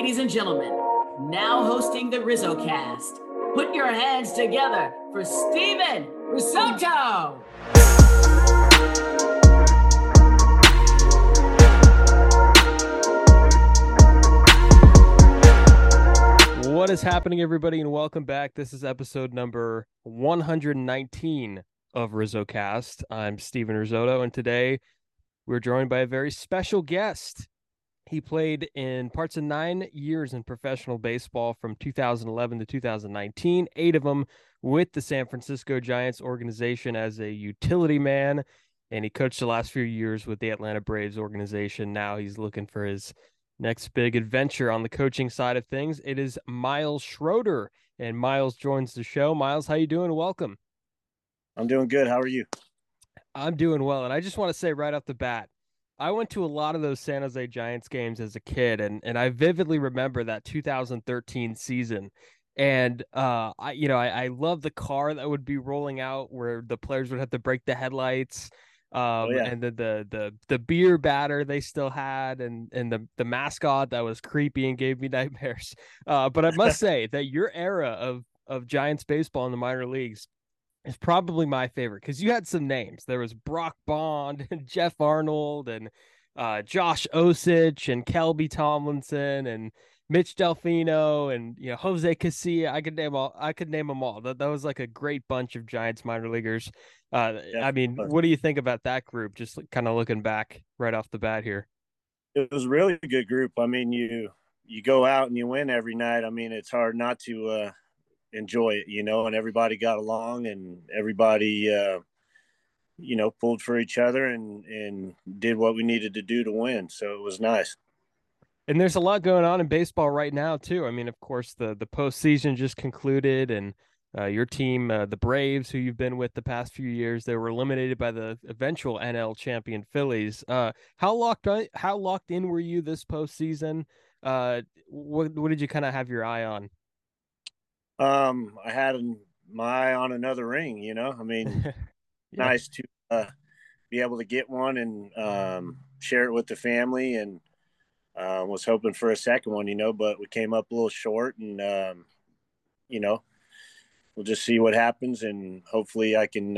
Ladies and gentlemen, now hosting the RizzoCast, put your hands together for Steven Rizzotto. What is happening, everybody, and welcome back. This is episode number 119 of RizzoCast. I'm Steven Rizzotto, and today we're joined by a very special guest. He played in parts of 9 years in professional baseball from 2011 to 2019, 8 of them with the San Francisco Giants organization as a utility man, and he coached the last few years with the Atlanta Braves organization. Now he's looking for his next big adventure on the coaching side of things. It is Miles Schroeder, and Miles joins the show. Miles, how you doing? Welcome. I'm doing good. How are you? I'm doing well, and I just want to say right off the bat, I went to a lot of those San Jose Giants games as a kid, and I vividly remember that 2013 season. And, I love the car that would be rolling out where the players would have to break the headlights. And the beer batter they still had, and the mascot that was creepy and gave me nightmares. But I must say that your era of Giants baseball in the minor leagues is probably my favorite, because you had some names. There was Brock Bond and Jeff Arnold and Josh Osich and Kelby Tomlinson and Mitch Delfino and Jose Casilla. I could name them all. That was like a great bunch of Giants minor leaguers. What do you think about that group? Just kind of looking back right off the bat here, it was really a good group. I mean, you go out and you win every night. I mean, it's hard not to enjoy it, and everybody got along, and everybody pulled for each other and did what we needed to do to win, so it was nice. And there's a lot going on in baseball right now too. I mean, of course, the postseason just concluded, and your team, the Braves, who you've been with the past few years, they were eliminated by the eventual NL champion Phillies. How locked in were you this postseason? What did you kind of have your eye on? I had my eye on another ring, I mean, yeah. Nice to be able to get one and share it with the family, and was hoping for a second one, but we came up a little short, and, we'll just see what happens. And hopefully I can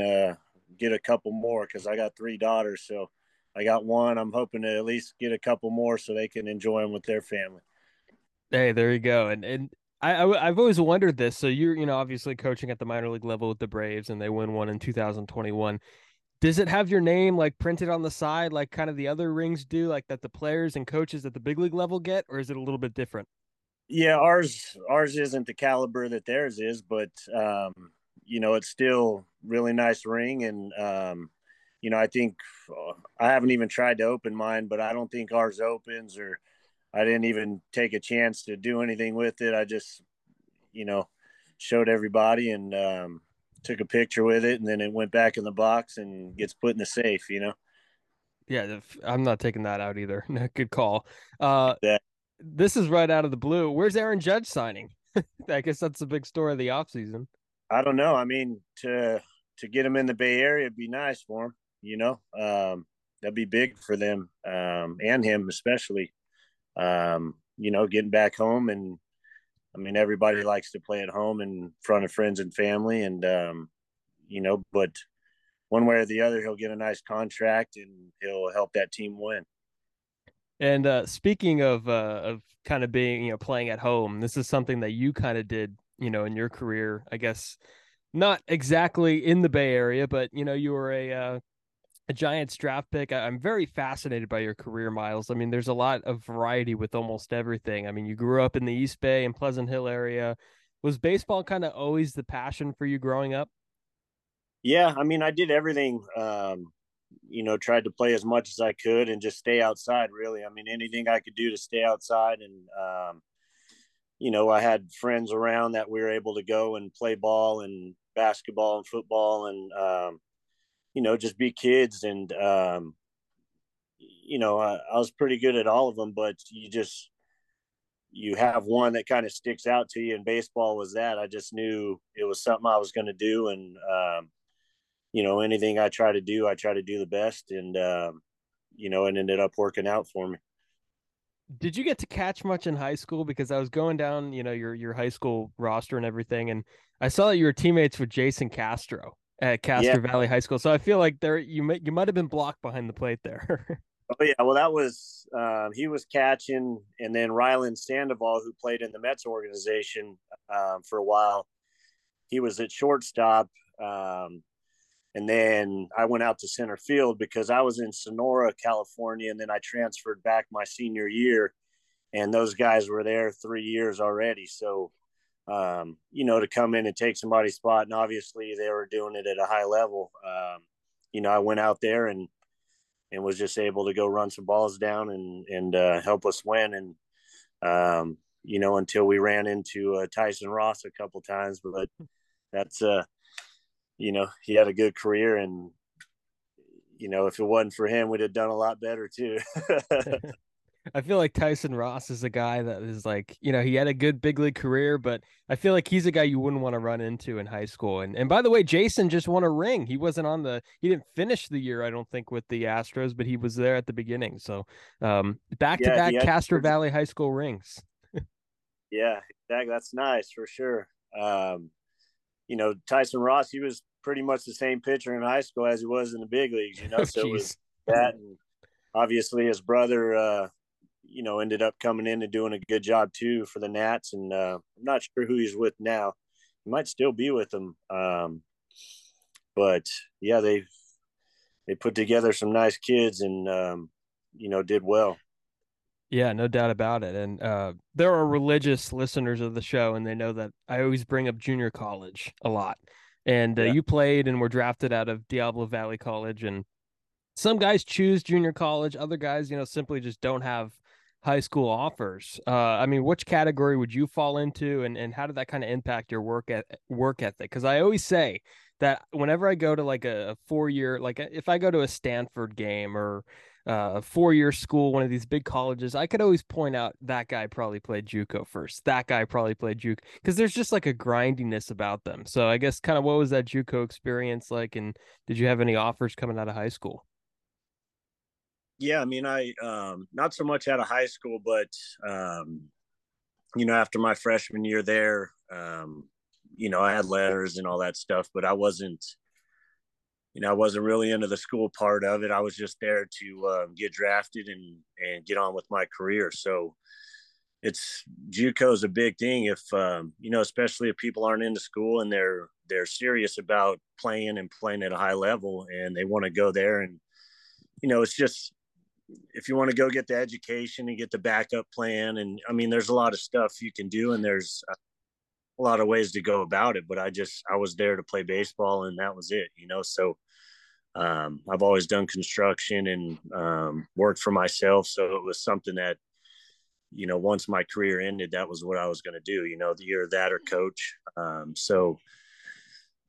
get a couple more, because I got 3 daughters. So I got one. I'm hoping to at least get a couple more so they can enjoy them with their family. Hey, there you go. And I've always wondered this. So you're, obviously coaching at the minor league level with the Braves, and they win one in 2021. Does it have your name printed on the side, like kind of the other rings do, like that the players and coaches at the big league level get, or is it a little bit different? Yeah, ours isn't the caliber that theirs is, but it's still really nice ring, and I think I haven't even tried to open mine, but I don't think ours opens, or I didn't even take a chance to do anything with it. I just, showed everybody and took a picture with it, and then it went back in the box and gets put in the safe, Yeah, I'm not taking that out either. Good call. This is right out of the blue. Where's Aaron Judge signing? I guess that's the big story of the offseason. I don't know. I mean, to get him in the Bay Area would be nice for him, That'd be big for them, and him especially. Getting back home, and I mean, everybody likes to play at home in front of friends and family, and but one way or the other, he'll get a nice contract, and he'll help that team win. And speaking of kind of being, playing at home, this is something that you kind of did, in your career, I guess, not exactly in the Bay Area, but you were a Giants draft pick. I'm very fascinated by your career, Miles. I mean, there's a lot of variety with almost everything. I mean, you grew up in the East Bay and Pleasant Hill area. Was baseball kind of always the passion for you growing up? Yeah, I mean, I did everything, tried to play as much as I could and just stay outside, really. I mean, anything I could do to stay outside. And, I had friends around that we were able to go and play ball and basketball and football, and, just be kids. And, I was pretty good at all of them, but you have one that kind of sticks out to you, and baseball was that. I just knew it was something I was going to do. And, anything I try to do the best, and it ended up working out for me. Did you get to catch much in high school? Because I was going down, you know, your high school roster and everything, and I saw that you were teammates with Jason Castro at Castro Valley High School. So I feel like there you might have been blocked behind the plate there. Oh yeah, well that was he was catching, and then Ryland Sandoval, who played in the Mets organization for a while, he was at shortstop, and then I went out to center field because I was in Sonora, California, and then I transferred back my senior year, and those guys were there 3 years already. So, you know, to come in and take somebody's spot, and obviously they were doing it at a high level. You know, I went out there and was just able to go run some balls down and help us win. And, you know, until we ran into Tyson Ross a couple times, but that's, you know, he had a good career, and, you know, if it wasn't for him, we'd have done a lot better too. I feel like Tyson Ross is a guy that is like, you know, he had a good big league career, but I feel like he's a guy you wouldn't want to run into in high school. And by the way, Jason just won a ring. He wasn't on the, he didn't finish the year, I don't think, with the Astros, but he was there at the beginning. So back-to-back Castro Valley High School rings. Yeah, that's nice for sure. You know, Tyson Ross, he was pretty much the same pitcher in high school as he was in the big leagues, you know, it was that. And obviously his brother, you know, ended up coming in and doing a good job too for the Nats. And I'm not sure who he's with now. He might still be with them. But yeah, they put together some nice kids and, you know, did well. Yeah, no doubt about it. And there are religious listeners of the show, and they know that I always bring up junior college a lot. And you played and were drafted out of Diablo Valley College. And some guys choose junior college. Other guys, you know, simply just don't have high school offers. I mean, which category would you fall into? And how did that kind of impact your work ethic? Because I always say that whenever I go to like a 4-year, like if I go to a Stanford game or a 4-year school, one of these big colleges, I could always point out that guy probably played JUCO first. That guy probably played JUCO, because there's just like a grindiness about them. So I guess kind of what was that JUCO experience like? And did you have any offers coming out of high school? Yeah, I mean, I not so much out of high school, but, you know, after my freshman year there, you know, I had letters and all that stuff, but I wasn't, you know, I wasn't really into the school part of it. I was just there to get drafted and get on with my career. So it's JUCO is a big thing if, you know, especially if people aren't into school and they're serious about playing and playing at a high level and they want to go there. And, you know, it's just if you want to go get the education and get the backup plan. And I mean, there's a lot of stuff you can do and there's a lot of ways to go about it, but I was there to play baseball and that was it, you know? So I've always done construction and worked for myself. So it was something that, you know, once my career ended, that was what I was going to do, you know, either that or coach. So,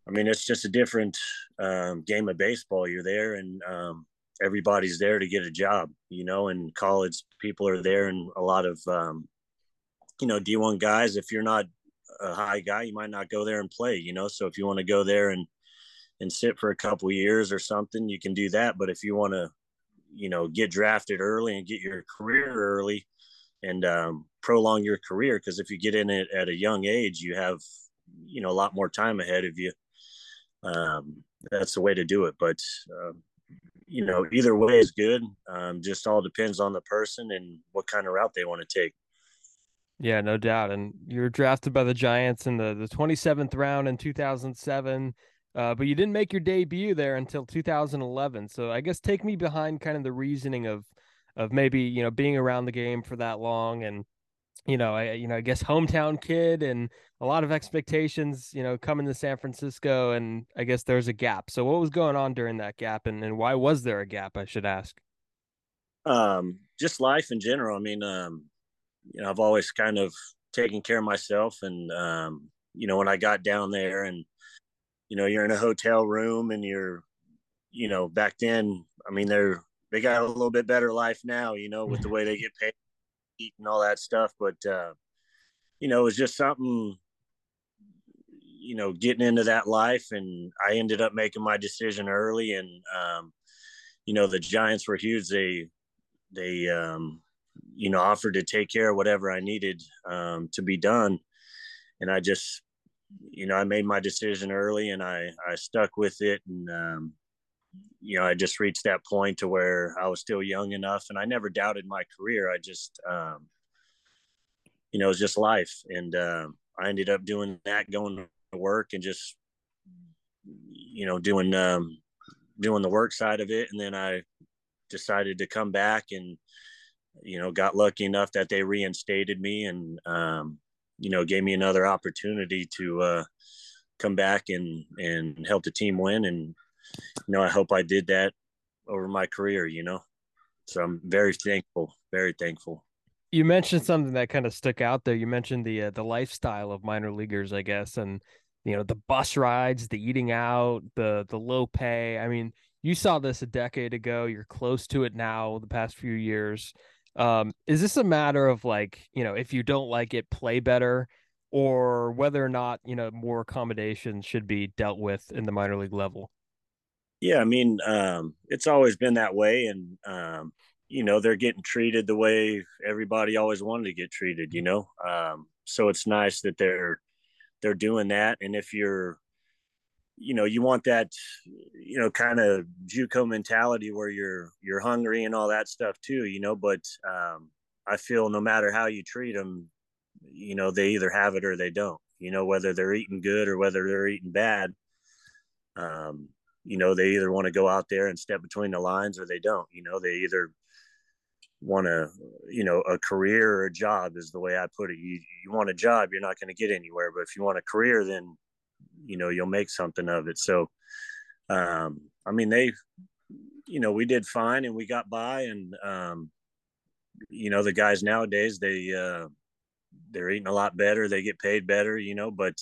I mean, it's just a different game of baseball. You're there and everybody's there to get a job, you know, in college people are there and a lot of, you know, D1 guys, if you're not a high guy, you might not go there and play, you know? So if you want to go there and sit for a couple years or something, you can do that. But if you want to, you know, get drafted early and get your career early and prolong your career, because if you get in it at a young age, you have, you know, a lot more time ahead of you. That's the way to do it. But, you know, either way is good. Just all depends on the person and what kind of route they want to take. Yeah, no doubt. And you were drafted by the Giants in the 27th round in 2007, but you didn't make your debut there until 2011. So I guess take me behind kind of the reasoning of maybe, you know, being around the game for that long. And, you know, I guess hometown kid and a lot of expectations, you know, coming to San Francisco, and I guess there's a gap. So what was going on during that gap and why was there a gap, I should ask? Just life in general. I mean, you know, I've always kind of taken care of myself. And, you know, when I got down there and, you know, you're in a hotel room and you're, you know, back then, I mean, they got a little bit better life now, you know, with the way they get paid, eat and all that stuff. But, you know, it was just something, you know, getting into that life. And I ended up making my decision early. And, you know, the Giants were huge. They you know, offered to take care of whatever I needed to be done. And I just, you know, I made my decision early and I stuck with it. And, you know, I just reached that point to where I was still young enough, and I never doubted my career. I just, you know, it was just life. And I ended up doing that, going to work and just, you know, doing the work side of it. And then I decided to come back and, you know, got lucky enough that they reinstated me and, you know, gave me another opportunity to come back and help the team win. And, you know, I hope I did that over my career, you know, so I'm very thankful, very thankful. You mentioned something that kind of stuck out there. You mentioned the lifestyle of minor leaguers, I guess. And, you know, the bus rides, the eating out, the low pay. I mean, you saw this a decade ago. You're close to it now the past few years. Is this a matter of like, you know, if you don't like it, play better, or whether or not, you know, more accommodations should be dealt with in the minor league level? Yeah, I mean, it's always been that way. And, you know, they're getting treated the way everybody always wanted to get treated, you know. So it's nice that they're doing that. And if you're, you know, you want that, you know, kind of JUCO mentality where you're hungry and all that stuff too, you know, but I feel no matter how you treat them, you know, they either have it or they don't, you know, whether they're eating good or whether they're eating bad, you know, they either want to go out there and step between the lines or they don't, you know, they either want to, you know, a career or a job is the way I put it. You want a job, you're not going to get anywhere, but if you want a career, then, you know, you'll make something of it. So, I mean, they, you know, we did fine and we got by and, you know, the guys nowadays, they're eating a lot better. They get paid better, you know, but,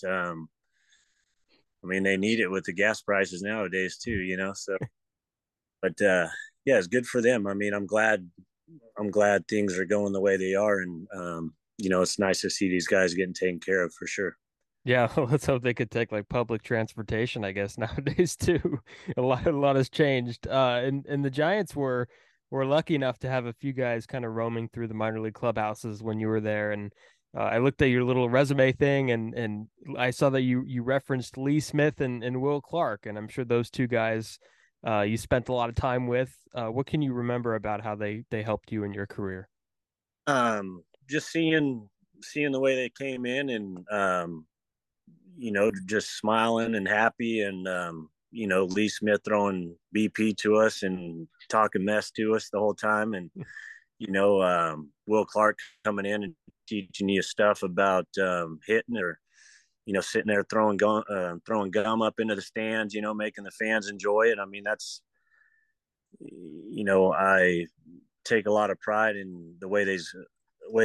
I mean, they need it with the gas prices nowadays too, you know? So, but, yeah, it's good for them. I mean, I'm glad things are going the way they are. And, you know, it's nice to see these guys getting taken care of for sure. Yeah, let's hope they could take like public transportation, I guess, nowadays too. A lot has changed. And the Giants were lucky enough to have a few guys kind of roaming through the minor league clubhouses when you were there. And I looked at your little resume thing, and I saw that you referenced Lee Smith and Will Clark, and I'm sure those two guys you spent a lot of time with. What can you remember about how they helped you in your career? Just seeing the way they came in and you know, just smiling and happy and, you know, Lee Smith throwing BP to us and talking mess to us the whole time. And, you know, Will Clark coming in and teaching you stuff about hitting or, you know, sitting there throwing gum up into the stands, you know, making the fans enjoy it. I mean, that's, you know, I take a lot of pride in the way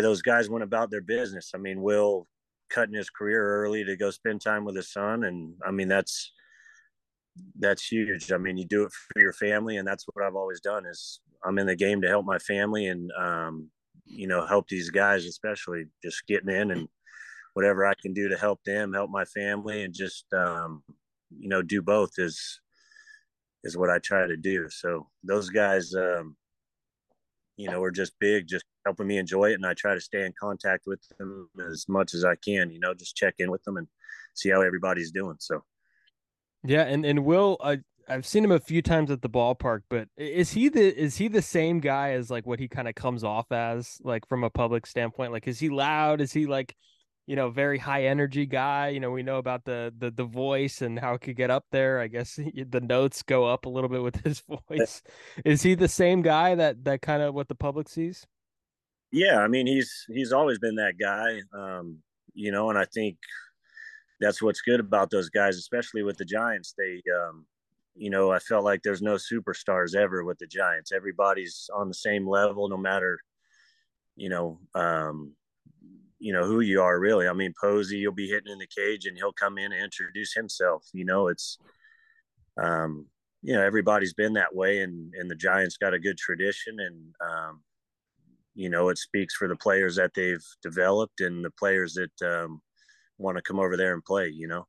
those guys went about their business. I mean, Will cutting his career early to go spend time with his son. And I mean, that's huge. I mean, you do it for your family, and that's what I've always done is I'm in the game to help my family and, you know, help these guys, especially just getting in and whatever I can do to help them, help my family, and just, you know, do both is what I try to do. So those guys, you know, were just big, just helping me enjoy it. And I try to stay in contact with them as much as I can, you know, just check in with them and see how everybody's doing. So. Yeah. And Will, I've seen him a few times at the ballpark, but is he the same guy as like what he kind of comes off as, like from a public standpoint? Like, is he loud? Is he like, you know, very high energy guy? You know, we know about the voice and how it could get up there. I guess the notes go up a little bit with his voice. Is he the same guy that kind of what the public sees? Yeah, I mean, he's always been that guy, you know, and I think that's what's good about those guys, especially with the Giants. They, you know, I felt like there's no superstars ever with the Giants. Everybody's on the same level, no matter, you know, who you are really. I mean, Posey, you'll be hitting in the cage and he'll come in and introduce himself. You know, it's, you know, everybody's been that way and the Giants got a good tradition and, you know, it speaks for the players that they've developed and the players that want to come over there and play, you know?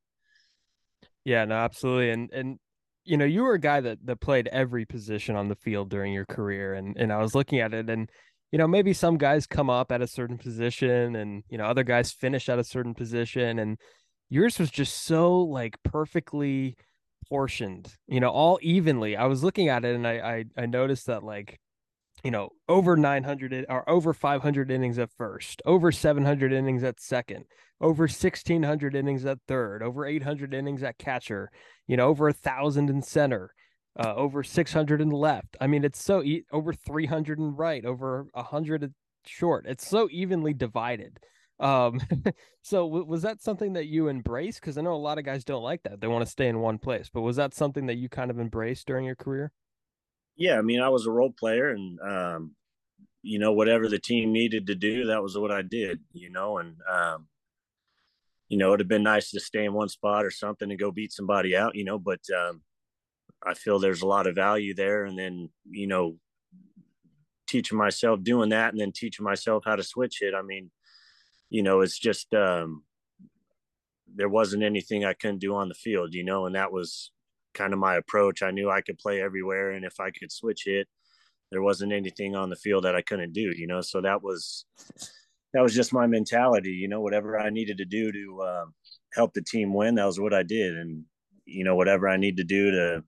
Yeah, no, absolutely. And you know, you were a guy that played every position on the field during your career. And I was looking at it and you know, maybe some guys come up at a certain position and, you know, other guys finish at a certain position, and yours was just so like perfectly portioned, you know, all evenly. I was looking at it and I noticed that, like, you know, over 900 or over 500 innings at first, over 700 innings at second, over 1600 innings at third, over 800 innings at catcher, you know, over 1,000 in center, over 600 in left. I mean, it's so over 300 in right, over 100 in short. It's so evenly divided. So was that something that you embraced? Because I know a lot of guys don't like that. They want to stay in one place, but was that something that you kind of embraced during your career? Yeah, I mean, I was a role player, and, you know, whatever the team needed to do, that was what I did, you know, and, you know, it'd have been nice to stay in one spot or something and go beat somebody out, you know, but I feel there's a lot of value there. And then, you know, teaching myself doing that and then teaching myself how to switch it. I mean, you know, it's just there wasn't anything I couldn't do on the field, you know, and that was kind of my approach. I knew I could play everywhere, and if I could switch it, there wasn't anything on the field that I couldn't do, you know. So that was just my mentality, you know. Whatever I needed to do to help the team win, that was what I did. And, you know, whatever I need to do to,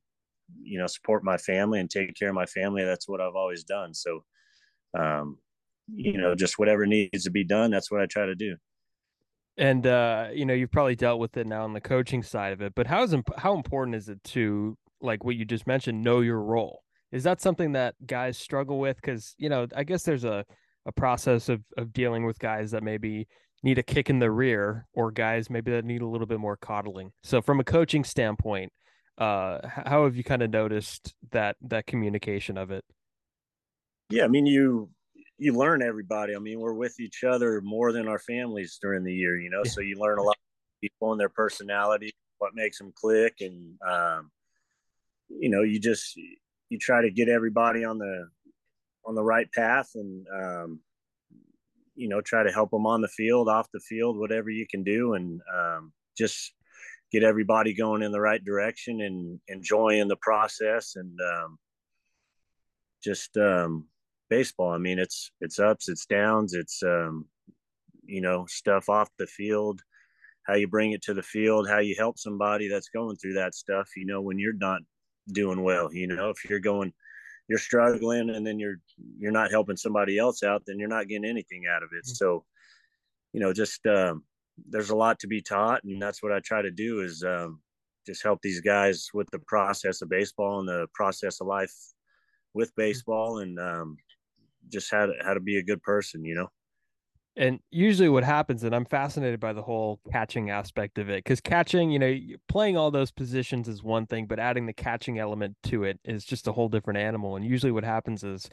you know, support my family and take care of my family, that's what I've always done. So you know, just whatever needs to be done, that's what I try to do. And, you know, you've probably dealt with it now on the coaching side of it, but how important is it to, like what you just mentioned, know your role? Is that something that guys struggle with? Because, you know, I guess there's a process of dealing with guys that maybe need a kick in the rear, or guys maybe that need a little bit more coddling. So from a coaching standpoint, how have you kind of noticed that communication of it? Yeah, I mean, you learn everybody. I mean, we're with each other more than our families during the year, you know, so you learn a lot of people and their personality, what makes them click. And, you know, you try to get everybody on the right path and, you know, try to help them on the field, off the field, whatever you can do. And just get everybody going in the right direction and enjoying the process. And baseball, I mean, it's ups, it's downs, it's you know, stuff off the field, how you bring it to the field, how you help somebody that's going through that stuff, you know, when you're not doing well. You know, if you're struggling and then you're not helping somebody else out, then you're not getting anything out of it. So, you know, just there's a lot to be taught, and that's what I try to do, is just help these guys with the process of baseball and the process of life with baseball, and just how to be a good person, you know. And usually what happens, and I'm fascinated by the whole catching aspect of it, because catching, you know, playing all those positions is one thing, but adding the catching element to it is just a whole different animal. And usually what happens is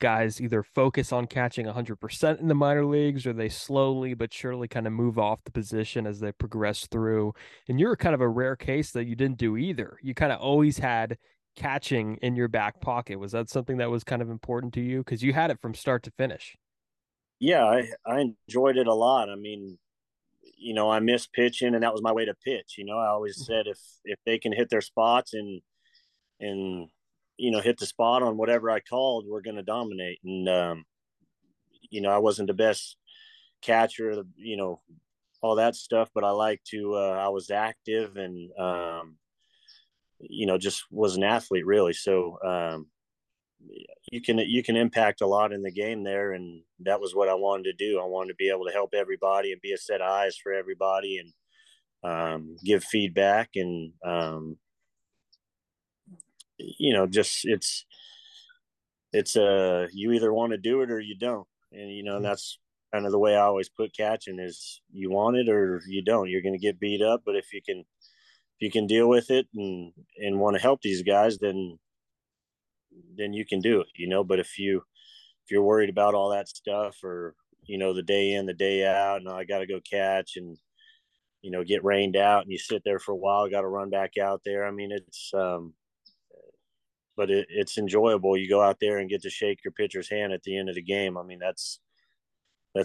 guys either focus on catching 100% in the minor leagues, or they slowly but surely kind of move off the position as they progress through. And you're kind of a rare case that you didn't do either. You kind of always had catching in your back pocket. Was that something that was kind of important to you, because you had it from start to finish? Yeah, I enjoyed it a lot. I mean, you know, I missed pitching, and that was my way to pitch. You know, I always said if they can hit their spots and you know, hit the spot on whatever I called, we're going to dominate. And you know, I wasn't the best catcher, you know, all that stuff, but I like to I was active and you know, just was an athlete, really. So you can impact a lot in the game there, and that was what I wanted to do. I wanted to be able to help everybody and be a set of eyes for everybody, and give feedback, and you know, just it's you either want to do it or you don't, and you know, and that's kind of the way I always put catching, is you want it or you don't. You're going to get beat up, but if you can deal with it and want to help these guys, then you can do it, you know. But if you're worried about all that stuff, or, you know, the day in, the day out, and I got to go catch and, you know, get rained out, and you sit there for a while, got to run back out there. I mean, it's but it's enjoyable. You go out there and get to shake your pitcher's hand at the end of the game. I mean, that's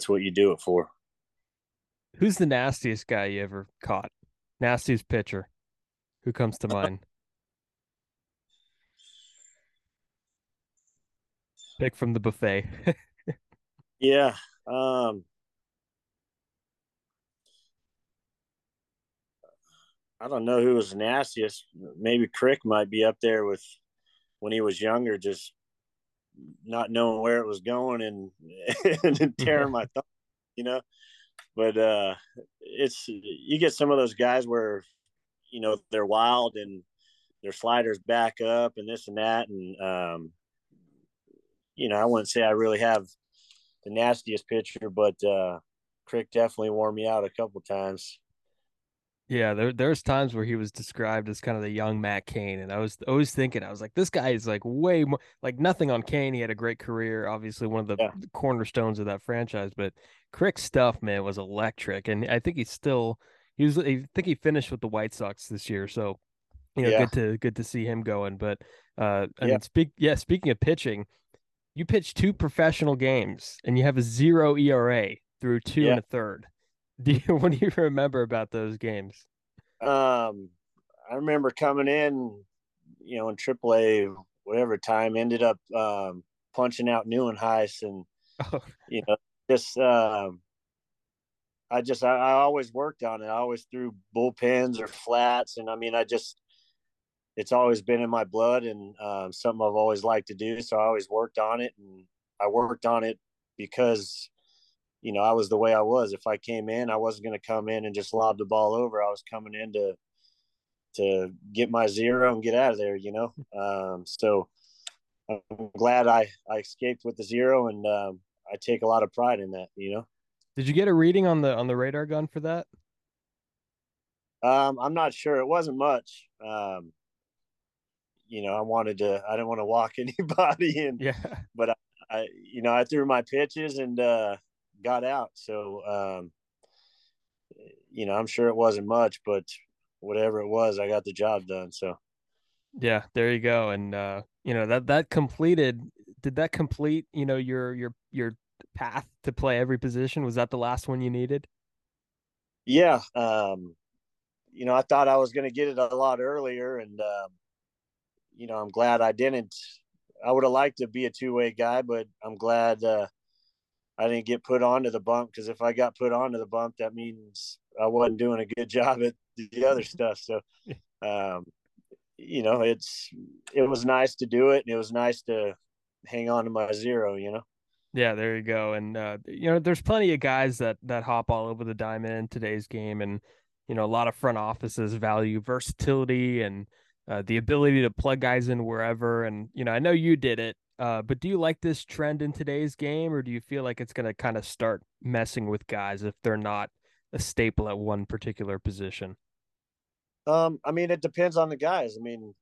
what you do it for. Who's the nastiest guy you ever caught? Nastiest pitcher? Who comes to mind? Pick from the buffet. Yeah. I don't know who was the nastiest. Maybe Crick might be up there with when he was younger, just not knowing where it was going and tearing my thumb, you know. But it's, you get some of those guys where, you know, they're wild and their sliders back up and this and that. And, you know, I wouldn't say I really have the nastiest pitcher, but Crick definitely wore me out a couple times. Yeah, there's times where he was described as kind of the young Matt Cain, and I was always thinking, I was like, this guy is like way more, like, nothing on Cain. He had a great career, obviously one of the cornerstones of that franchise, but Crick's stuff, man, was electric, and I think he finished with the White Sox this year, so, you know, good to see him going. But speaking of pitching, you pitched 2 professional games, and you have a 0 ERA through 2 and a third. What do you remember about those games? I remember coming in, you know, in AAA, whatever time, ended up punching out Neuwenhuis, and you know, just I always worked on it. I always threw bullpens or flats, and I mean, it's always been in my blood, and something I've always liked to do. So I always worked on it, and I worked on it because, you know, I was the way I was. If I came in, I wasn't going to come in and just lob the ball over. I was coming in to get my 0 and get out of there, you know. So I'm glad I escaped with the 0, and I take a lot of pride in that, you know. Did you get a reading on the radar gun for that? I'm not sure. It wasn't much. You know, I didn't want to walk anybody in. Yeah. But I you know, I threw my pitches and got out. So, you know, I'm sure it wasn't much, but whatever it was, I got the job done. So, yeah, there you go. And, you know, did that complete, you know, your path to play every position? Was that the last one you needed? Yeah. You know, I thought I was going to get it a lot earlier, and, you know, I'm glad I didn't. I would have liked to be a two-way guy, but I'm glad, I didn't get put onto the bump, because if I got put onto the bump, that means I wasn't doing a good job at the other stuff. So, you know, it was nice to do it, and it was nice to hang on to my 0, you know? Yeah, there you go. And, you know, there's plenty of guys that hop all over the diamond in today's game. And, you know, a lot of front offices value versatility and the ability to plug guys in wherever. And, you know, I know you did it. But do you like this trend in today's game, or do you feel like it's going to kind of start messing with guys if they're not a staple at one particular position? I mean, it depends on the guys. I mean,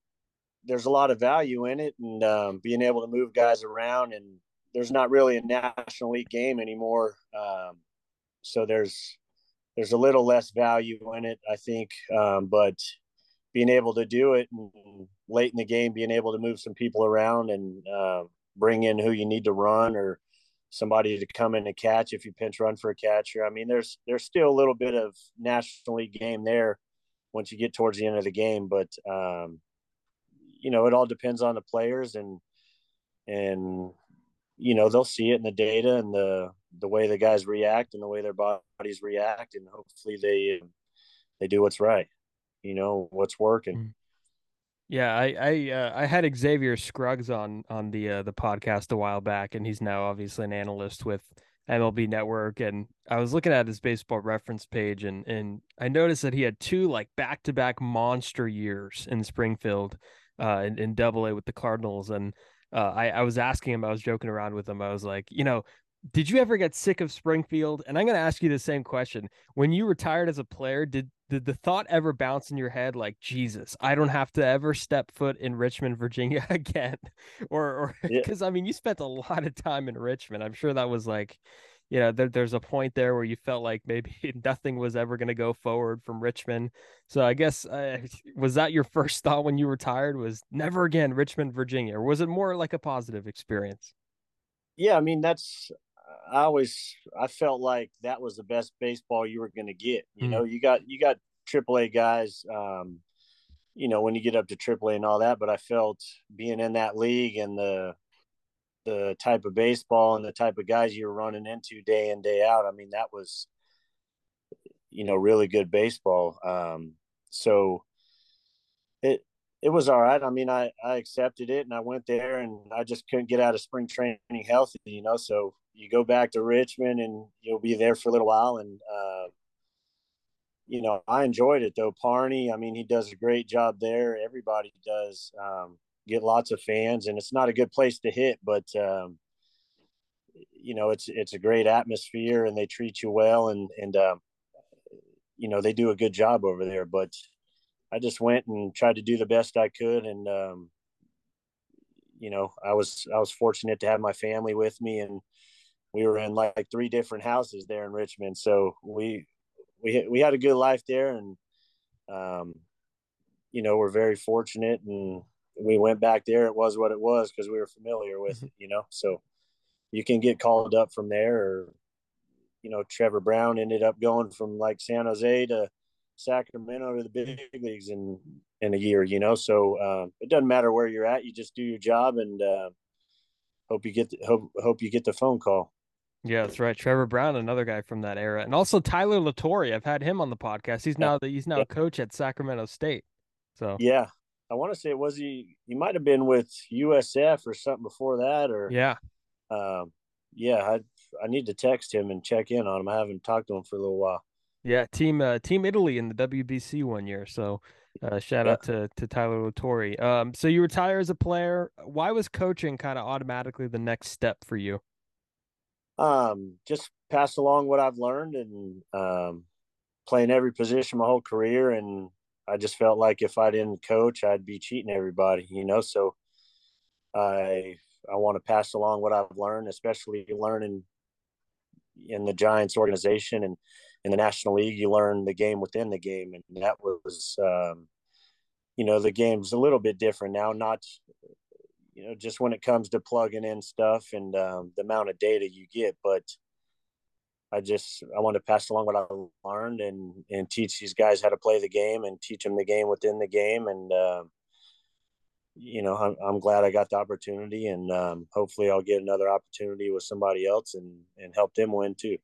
there's a lot of value in it, and being able to move guys around, and there's not really a National League game anymore. So there's a little less value in it, I think. But being able to do it, and late in the game, being able to move some people around and bring in who you need to run, or somebody to come in and catch if you pinch run for a catcher. I mean, there's still a little bit of National League game there once you get towards the end of the game. But, you know, it all depends on the players, and you know, they'll see it in the data and the way the guys react and the way their bodies react, and hopefully they do what's right. You know, what's working. Yeah, I had Xavier Scruggs on the podcast a while back, and he's now obviously an analyst with MLB Network. And I was looking at his baseball reference page, and I noticed that he had 2 like back-to-back monster years in Springfield, in Double-A with the Cardinals. And I was asking him, I was joking around with him. I was like, you know, did you ever get sick of Springfield? And I'm going to ask you the same question. When you retired as a player, did the thought ever bounce in your head, like, Jesus, I don't have to ever step foot in Richmond, Virginia again? Or because, I mean, you spent a lot of time in Richmond. I'm sure that was like, you know, there's a point there where you felt like maybe nothing was ever going to go forward from Richmond. So I guess, was that your first thought when you retired, was never again Richmond, Virginia? Or was it more like a positive experience? Yeah, I mean, I felt like that was the best baseball you were going to get. You know, you got AAA guys, you know, when you get up to AAA and all that, but I felt being in that league and the type of baseball and the type of guys you were running into day in, day out. I mean, that was, you know, really good baseball. So it was all right. I mean, I accepted it and I went there and I just couldn't get out of spring training healthy, you know, so you go back to Richmond and you'll be there for a little while. And, you know, I enjoyed it though. Parney, I mean, he does a great job there. Everybody does, get lots of fans, and it's not a good place to hit, but, you know, it's a great atmosphere and they treat you well. And you know, they do a good job over there, but I just went and tried to do the best I could. And, you know, I was fortunate to have my family with me, and we were in like three different houses there in Richmond. So we had a good life there, and, you know, we're very fortunate, and we went back there. It was what it was because we were familiar with it, you know, so you can get called up from there. Or, you know, Trevor Brown ended up going from like San Jose to Sacramento to the big leagues in a year, you know, so it doesn't matter where you're at. You just do your job and hope you get the phone call. Yeah, that's right. Trevor Brown, another guy from that era, and also Tyler LaTorre. I've had him on the podcast. He's now a coach at Sacramento State. So yeah, I want to say he might have been with USF or something before that, or yeah, I need to text him and check in on him. I haven't talked to him for a little while. Yeah, Team Italy in the WBC one year. So shout out to Tyler LaTorre. So you retire as a player. Why was coaching kind of automatically the next step for you? Just pass along what I've learned, and playing every position my whole career. And I just felt like if I didn't coach, I'd be cheating everybody, you know? So I want to pass along what I've learned, especially learning in the Giants organization, and in the National League, you learn the game within the game. And that was, you know, the game's a little bit different now, not, you know, just when it comes to plugging in stuff and the amount of data you get. But I want to pass along what I learned and teach these guys how to play the game and teach them the game within the game. And, you know, I'm glad I got the opportunity, and hopefully I'll get another opportunity with somebody else and help them win too.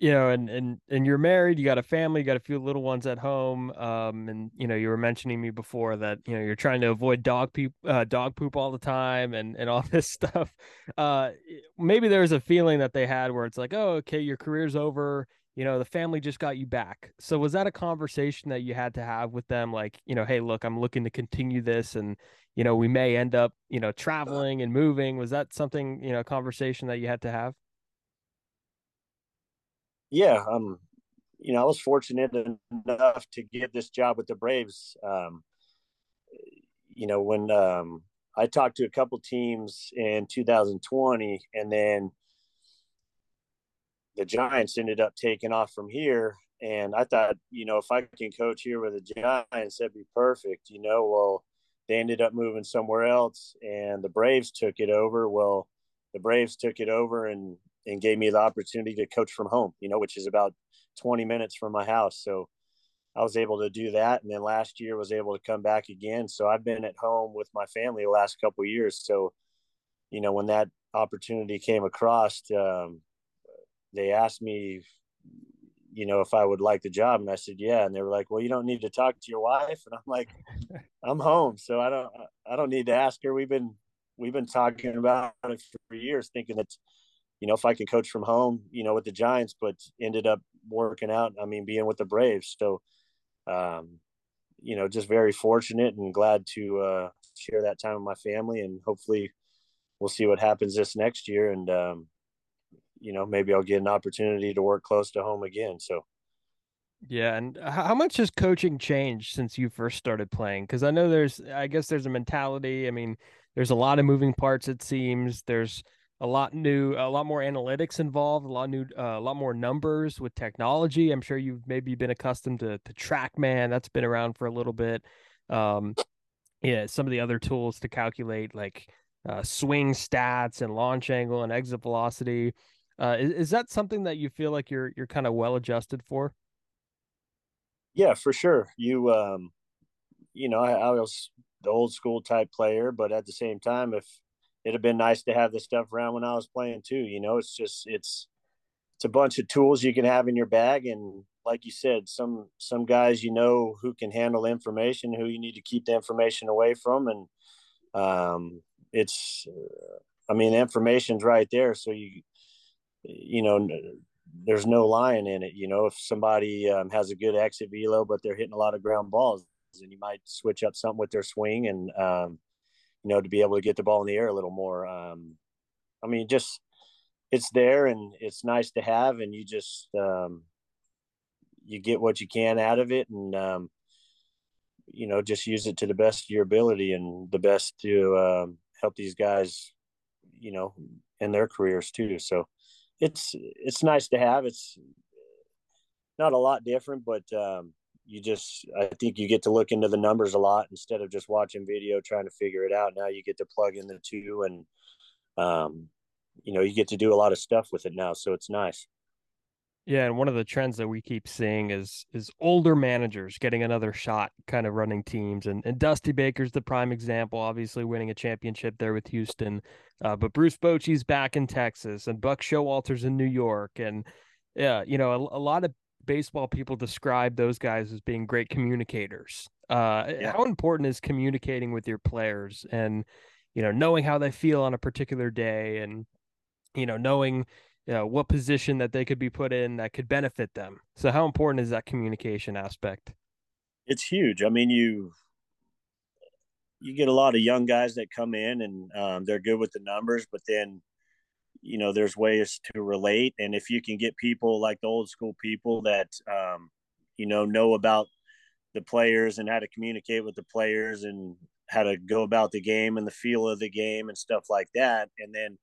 You know, and you're married, you got a family, you got a few little ones at home. And, you know, you were mentioning me before that, you know, you're trying to avoid dog poop all the time and all this stuff. Maybe there's a feeling that they had where it's like, oh, okay, your career's over. You know, the family just got you back. So was that a conversation that you had to have with them? Like, you know, hey, look, I'm looking to continue this, and, you know, we may end up, you know, traveling and moving. Was that something, you know, a conversation that you had to have? Yeah, you know, I was fortunate enough to get this job with the Braves. You know, when I talked to a couple teams in 2020, and then the Giants ended up taking off from here. And I thought, you know, if I can coach here with the Giants, that'd be perfect. You know, well, they ended up moving somewhere else, and the Braves took it over. Well, the Braves took it over and gave me the opportunity to coach from home, you know, which is about 20 minutes from my house. So I was able to do that. And then last year was able to come back again. So I've been at home with my family the last couple of years. So, you know, when that opportunity came across, they asked me, you know, if I would like the job. And I said, yeah. And they were like, well, you don't need to talk to your wife. And I'm like, I'm home. So I don't need to ask her. We've been talking about it for years, thinking that, you know, if I can coach from home, you know, with the Giants, but ended up working out, I mean, being with the Braves. So, you know, just very fortunate and glad to share that time with my family. And hopefully we'll see what happens this next year. And, you know, maybe I'll get an opportunity to work close to home again. So. Yeah. And how much has coaching changed since you first started playing? Because I know I guess there's a mentality. I mean, there's a lot of moving parts, it seems. There's a lot more analytics involved, a lot more numbers with technology. I'm sure you've maybe been accustomed to TrackMan. That's been around for a little bit. Yeah, some of the other tools to calculate like swing stats and launch angle and exit velocity. Is that something that you feel like you're kind of well adjusted for? Yeah, for sure. You, you know, I was the old school type player, but at the same time, if it'd have been nice to have this stuff around when I was playing too. You know, it's just, it's a bunch of tools you can have in your bag. And like you said, some guys, you know, who can handle information, who you need to keep the information away from. And it's, I mean, the information's right there. So you know, there's no lying in it. You know, if somebody has a good exit velo, but they're hitting a lot of ground balls, and you might switch up something with their swing and, you know, to be able to get the ball in the air a little more. I mean, just, it's there and it's nice to have, and you just, you get what you can out of it, and, you know, just use it to the best of your ability and the best to help these guys, you know, in their careers too. So it's nice to have. It's not a lot different, but you just, I think you get to look into the numbers a lot instead of just watching video, trying to figure it out. Now you get to plug in the two, and, you know, you get to do a lot of stuff with it now. So it's nice. Yeah, and one of the trends that we keep seeing is older managers getting another shot, kind of running teams, and Dusty Baker's the prime example, obviously winning a championship there with Houston, but Bruce Bochy's back in Texas, and Buck Showalter's in New York, and yeah, you know, a lot of baseball people describe those guys as being great communicators. Yeah. How important is communicating with your players, and you know, knowing how they feel on a particular day, and you know, knowing, you know, what position that they could be put in that could benefit them. So how important is that communication aspect? It's huge. I mean, you get a lot of young guys that come in and they're good with the numbers, but then, you know, there's ways to relate. And if you can get people like the old school people that, you know about the players and how to communicate with the players and how to go about the game and the feel of the game and stuff like that. And then,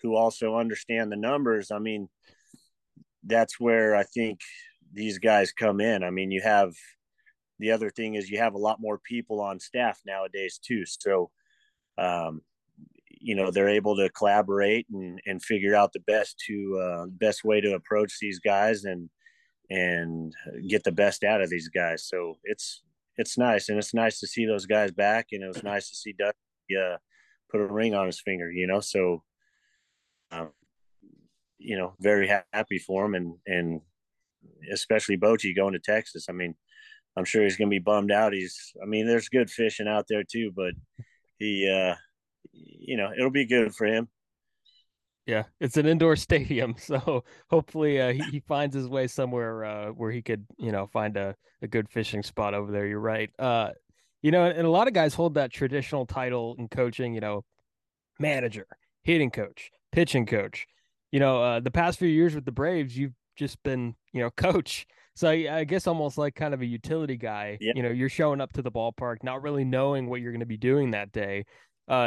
who also understand the numbers. I mean, that's where I think these guys come in. I mean, you have, the other thing is you have a lot more people on staff nowadays too. So, you know, they're able to collaborate and figure out the best way to approach these guys and get the best out of these guys. So it's nice. And it's nice to see those guys back. And it was nice to see Dusty put a ring on his finger, you know? So, you know, very happy for him, and especially Bochy going to Texas. I mean, I'm sure he's going to be bummed out. I mean, there's good fishing out there too, but he, you know, it'll be good for him. Yeah, it's an indoor stadium, so hopefully he finds his way somewhere where he could, you know, find a good fishing spot over there. You're right. You know, and a lot of guys hold that traditional title in coaching, you know, manager, hitting coach, pitching coach. You know, the past few years with the Braves, you've just been, you know, coach. So I guess almost like kind of a utility guy. Yeah. You know, you're showing up to the ballpark, not really knowing what you're going to be doing that day. Do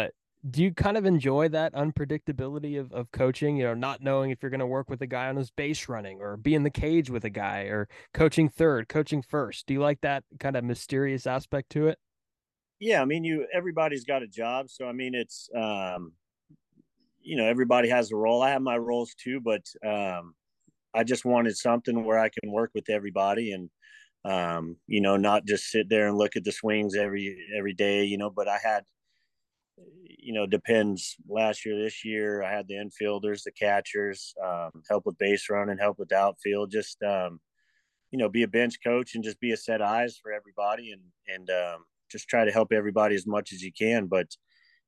you kind of enjoy that unpredictability of coaching, you know, not knowing if you're going to work with a guy on his base running or be in the cage with a guy or coaching third, coaching first? Do you like that kind of mysterious aspect to it? Yeah, I mean, everybody's got a job. So, I mean, it's you know, everybody has a role. I have my roles too, but I just wanted something where I can work with everybody and, you know, not just sit there and look at the swings every day, you know. But I had, you know, depends last year, this year, I had the infielders, the catchers, help with base running, help with the outfield, just, you know, be a bench coach and just be a set of eyes for everybody and just try to help everybody as much as you can. But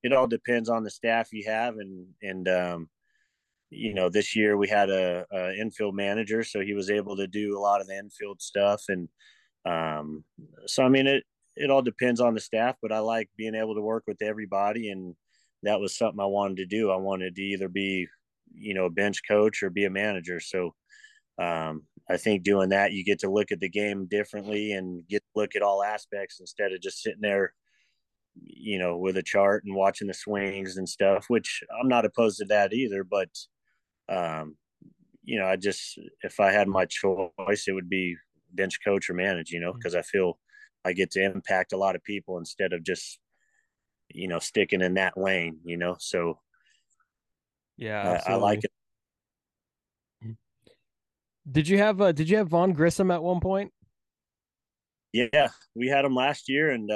it all depends on the staff you have. And you know, this year we had a infield manager, so he was able to do a lot of the infield stuff. And so, I mean, it all depends on the staff, but I like being able to work with everybody. And that was something I wanted to do. I wanted to either be, you know, a bench coach or be a manager. So I think doing that, you get to look at the game differently and get to look at all aspects instead of just sitting there, you know, with a chart and watching the swings and stuff, which I'm not opposed to that either. But, you know, I just, if I had my choice, it would be bench coach or manage, you know, because I feel I get to impact a lot of people instead of just, you know, sticking in that lane, you know? So yeah, I like it. Did you have Vaughn Grissom at one point? Yeah, we had him last year, and,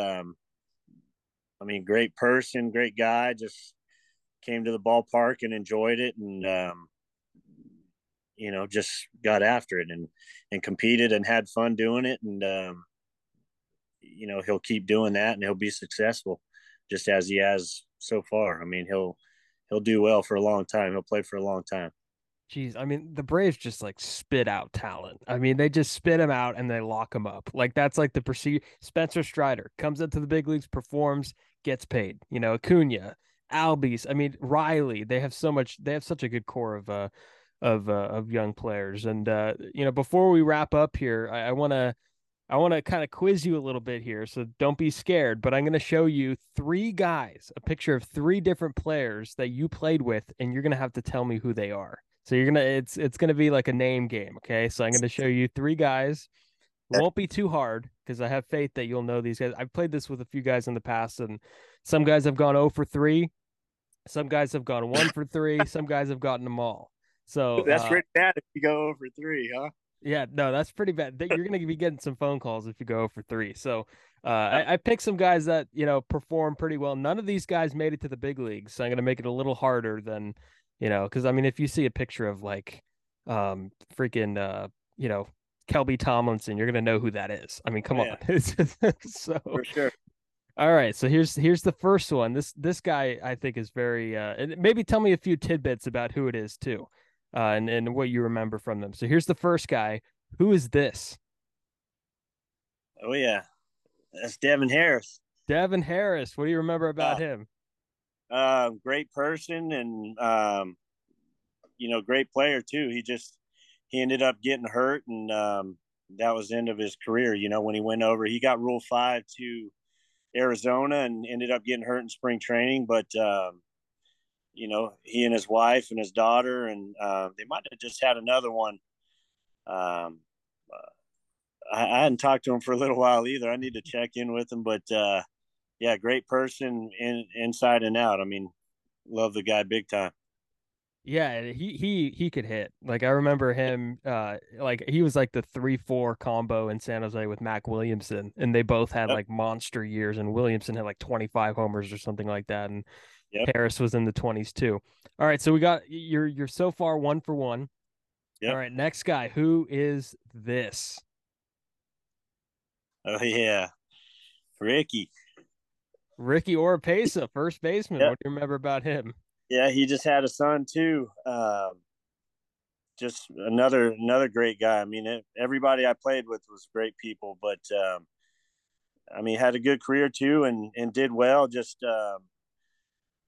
I mean, great person, great guy, just came to the ballpark and enjoyed it, and you know, just got after it and competed and had fun doing it. And you know, he'll keep doing that and he'll be successful just as he has so far. I mean, he'll do well for a long time. He'll play for a long time. Jeez, I mean, the Braves just like spit out talent. I mean, they just spit him out and they lock him up. Like, that's like the procedure. Spencer Strider comes up to the big leagues, performs, gets paid. You know, Acuna, Albies. I mean, Riley. They have so much. They have such a good core of young players. And you know, before we wrap up here, I want to kind of quiz you a little bit here. So don't be scared. But I'm going to show you three guys, a picture of three different players that you played with, and you're going to have to tell me who they are. So you're gonna, it's gonna be like a name game, okay? So I'm gonna show you three guys. It won't be too hard because I have faith that you'll know these guys. I've played this with a few guys in the past, and some guys have gone 0-for-3, some guys have gone 1-for-3, some guys have gotten them all. So that's pretty bad if you go 0-for-3, huh? Yeah, no, that's pretty bad. You're gonna be getting some phone calls if you go 0-for-3. So I picked some guys that, you know, perform pretty well. None of these guys made it to the big leagues, so I'm gonna make it a little harder than. You know, because I mean, if you see a picture of like freaking, you know, Kelby Tomlinson, you're going to know who that is. I mean, come on. So, for sure. All right. So here's the first one. This guy, I think, is very and maybe tell me a few tidbits about who it is, too, and what you remember from them. So here's the first guy. Who is this? Oh, yeah. That's Devin Harris. Devin Harris. What do you remember about him? Great person and, you know, great player too. He ended up getting hurt and, that was the end of his career. You know, when he went over, he got Rule 5 to Arizona and ended up getting hurt in spring training. But, you know, he and his wife and his daughter, and, they might've just had another one. I hadn't talked to him for a little while either. I need to check in with him, but, yeah, great person inside and out. I mean, love the guy big time. Yeah, he could hit. Like, I remember him, like, he was like the 3-4 combo in San Jose with Mac Williamson, and they both had like monster years, and Williamson had like 25 homers or something like that, and Harris was in the 20s too. All right, so we got you're so far 1-for-1. Yep. All right, next guy. Who is this? Oh, yeah. Ricky Oropesa, first baseman. Yep. What do you remember about him? Yeah, he just had a son too. Just another great guy. I mean, everybody I played with was great people, but I mean, had a good career too, and did well. Just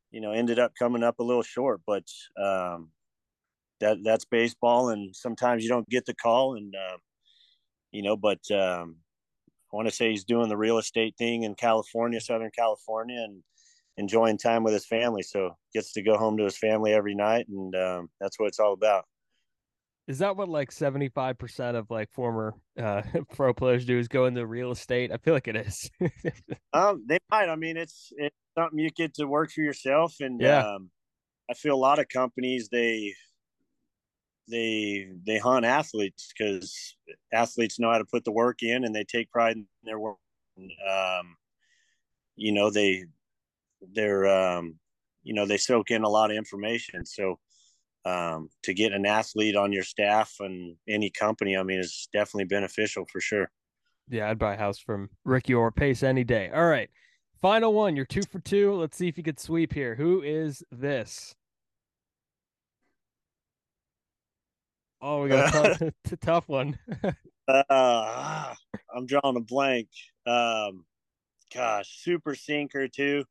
you know, ended up coming up a little short, but that's baseball, and sometimes you don't get the call, and you know, but. I want to say he's doing the real estate thing in California, Southern California, and enjoying time with his family. So gets to go home to his family every night. And that's what it's all about. Is that what like 75% of like former pro players do, is go into real estate? I feel like it is. They might. I mean, it's something you get to work for yourself. And I feel a lot of companies, they hunt athletes because athletes know how to put the work in, and they take pride in their work. You know, you know, they soak in a lot of information. So to get an athlete on your staff and any company, I mean, it's definitely beneficial for sure. Yeah. I'd buy a house from Ricky Oropesa any day. All right. Final one. You're 2-for-2. Let's see if you could sweep here. Who is this? Oh, we got a tough one. I'm drawing a blank. Gosh, super sinker too.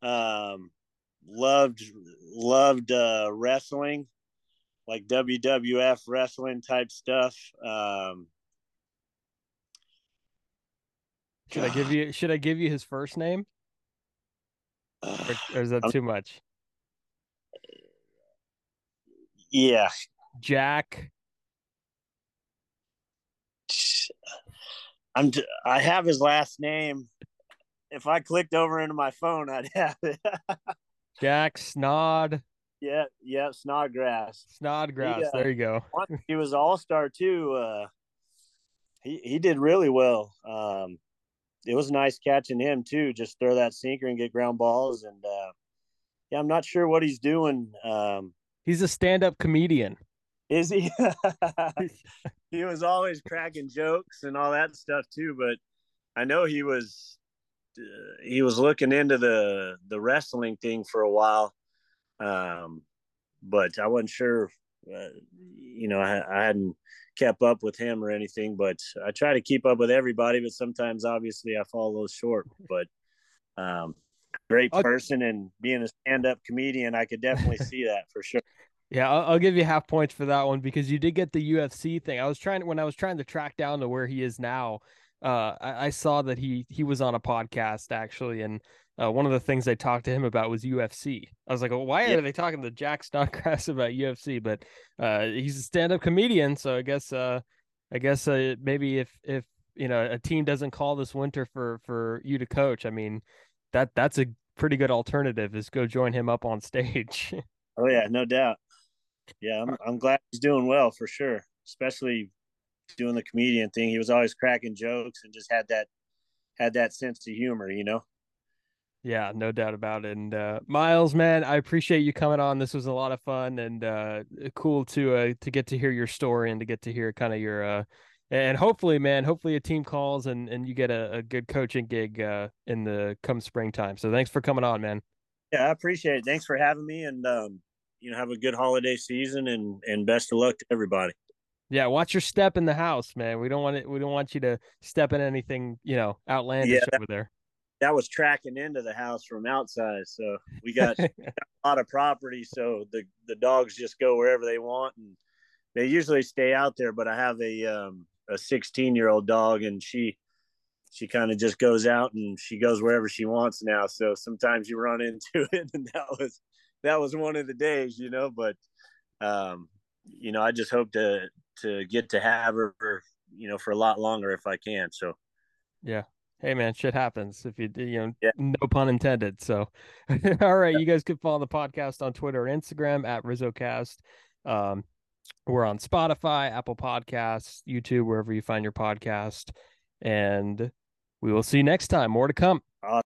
Loved wrestling, like WWF wrestling type stuff. Should I give you his first name? Or is that too much? Yeah. Jack. I have his last name. If I clicked over into my phone, I'd have it. Jack Snod. Yeah, Snodgrass. He, there you go. He was an all-star too. He did really well. It was nice catching him too. Just throw that sinker and get ground balls, and yeah, I'm not sure what he's doing. He's a stand-up comedian. Is he? He was always cracking jokes and all that stuff too, but I know he was looking into the wrestling thing for a while. But I wasn't sure, I hadn't kept up with him or anything, but I try to keep up with everybody, but sometimes obviously I fall a little short, but, great person, and being a stand-up comedian, I could definitely see that for sure. Yeah. I'll give you half points for that one because you did get the UFC thing. When I was trying to track down to where he is now, I saw that he was on a podcast actually. And, one of the things they talked to him about was UFC. I was like, well, why are they talking to Jack Snodgrass about UFC? But he's a stand-up comedian, so I guess maybe if a team doesn't call this winter for you to coach, I mean, that's a pretty good alternative is go join him up on stage. Oh yeah, no doubt. Yeah, I'm glad he's doing well for sure, especially doing the comedian thing. He was always cracking jokes and just had that sense of humor, Yeah, no doubt about it. And Miles, man, I appreciate you coming on. This was a lot of fun and cool to get to hear your story and to get to hear kind of your and hopefully a team calls and you get a good coaching gig in the come springtime. So thanks for coming on, man. Yeah, I appreciate it. Thanks for having me, and have a good holiday season and best of luck to everybody. Yeah, watch your step in the house, man. We don't want you to step in anything, outlandish over there. That was tracking into the house from outside. So we got a lot of property. So the dogs just go wherever they want, and they usually stay out there, but I have a 16-year-old dog, and she kind of just goes out and she goes wherever she wants now. So sometimes you run into it, and that was one of the days, but I just hope to get to have her, for a lot longer if I can. So, yeah. Hey man, shit happens if you no pun intended. So, all right, you guys can follow the podcast on Twitter and Instagram at RizzoCast. We're on Spotify, Apple Podcasts, YouTube, wherever you find your podcast. And we will see you next time. More to come.